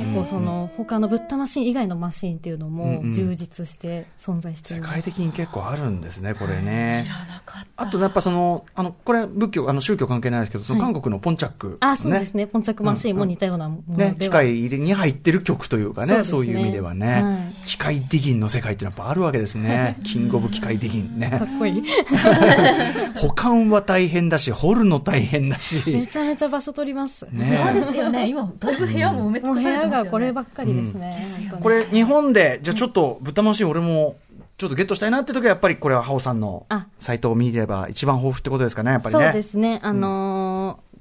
結構その他のブッダマシーン以外のマシーンっていうのも充実して存在しています。世界的に結構あるんですね、これね。知らなかった。あとやっぱこれ仏教宗教関係ないですけど、その韓国のポンチャック、そうですね、ポンチャックマシーンも似たようなものでは、機械に入ってる曲というかね、そういう意味ではね、機械ディギンの世界ってやっぱあるわけですね。キングオブ機械ディギンね。かっこいい。保管は大変だし、掘るの大変だし。めちゃめちゃ場所取ります。ね、そうですよね。今だいぶ部屋も埋め尽くされてますよね。部屋がこればっかりですね。これ日本でじゃあちょっとブッダマシン俺もちょっとゲットしたいなって時はやっぱりこれはハオさんのサイトを見れば一番豊富ってことですかね、やっぱりね。そうですね。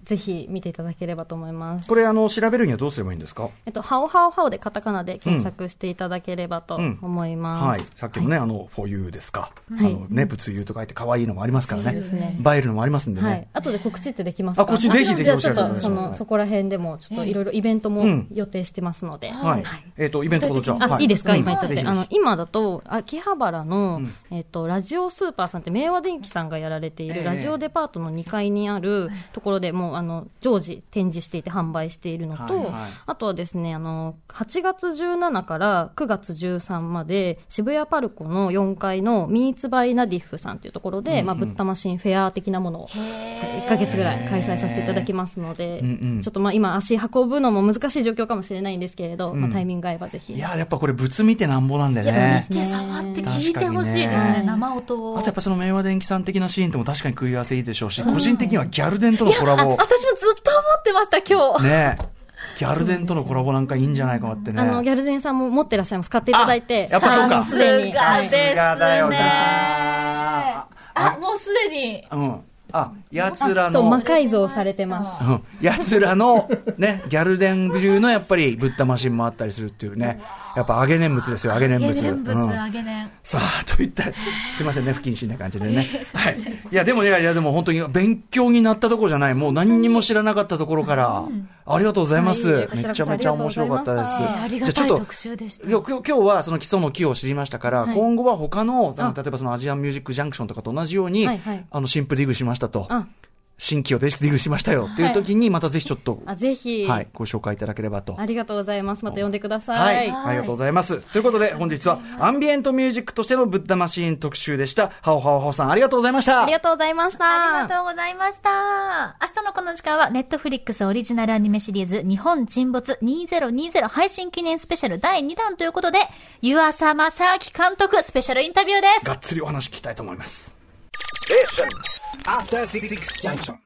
ぜひ見ていただければと思います。これ調べるにはどうすればいいんですか？ハオハオハオでカタカナで検索していただければと思います。はい。さっきもね、フォーユーですか。ね、物言うと書いて可愛いのもありますからね。映えるのもありますんでね。はい。後で告知ってできますか？告知ぜひぜひお知らせください。そこら辺でもちょっといろいろイベントも予定してますので。はい。イベントことじゃあ。いいですか？今言っちゃって。今だと秋葉原のラジオスーパーさんって明和電機さんがやられているラジオデパートの2階にあるところでもう常時展示していて販売しているのと、あとはですね8月17から9月13まで渋谷パルコの4階のミーツバイナディフさんというところで、ブッダマシンフェア的なものを1ヶ月ぐらい開催させていただきますので、ちょっと今足運ぶのも難しい状況かもしれないんですけれど、タイミング合えばぜひ。いややっぱこれ物見てなんぼなんだよね。見て触って聞いてほしいですね、生音を。あとやっぱその明和電機さん的なシーンとも確かに食い合わせいいでしょうし、個人的にはギャルデンとのコラボ、私もずっと思ってました、今日。ねえ。ギャルデンとのコラボなんかいいんじゃないかってね。ギャルデンさんも持ってらっしゃいます。買っていただいて。やっぱそうか。すでに。さすがだよね。もうすでに。奴らの。そう、魔改造されてます。奴らの、ね、ギャルデン流のやっぱりブッダマシンもあったりするっていうね。やっぱ揚げ念仏ですよ、揚げ念仏。さあ、といった、すいませんね、不謹慎な感じでね。はい。いや、でもね、いや、でも本当に勉強になったところじゃない、もう何にも知らなかったところから、ありがとうございます。めちゃめちゃ面白かったです。ありがたい特集でした。今日はその基礎の木を知りましたから、今後は他の、例えばそのアジアンミュージックジャンクションとかと同じように、新婦ディグしましたと。新規をディグしましたよっていう時にまたぜひちょっと、ぜひ、はい、ご紹介いただければと。ありがとうございます。また呼んでください。はい、ありがとうございます。ということで本日はアンビエントミュージックとしてのブッダマシーン特集でした。ハオハオハオさんありがとうございました。ありがとうございました。ありがとうございました。明日のこの時間はネットフリックスオリジナルアニメシリーズ日本沈没2020配信記念スペシャル第2弾ということで、湯浅正明監督スペシャルインタビューです。がっつりお話聞きたいと思います。After 66 junction.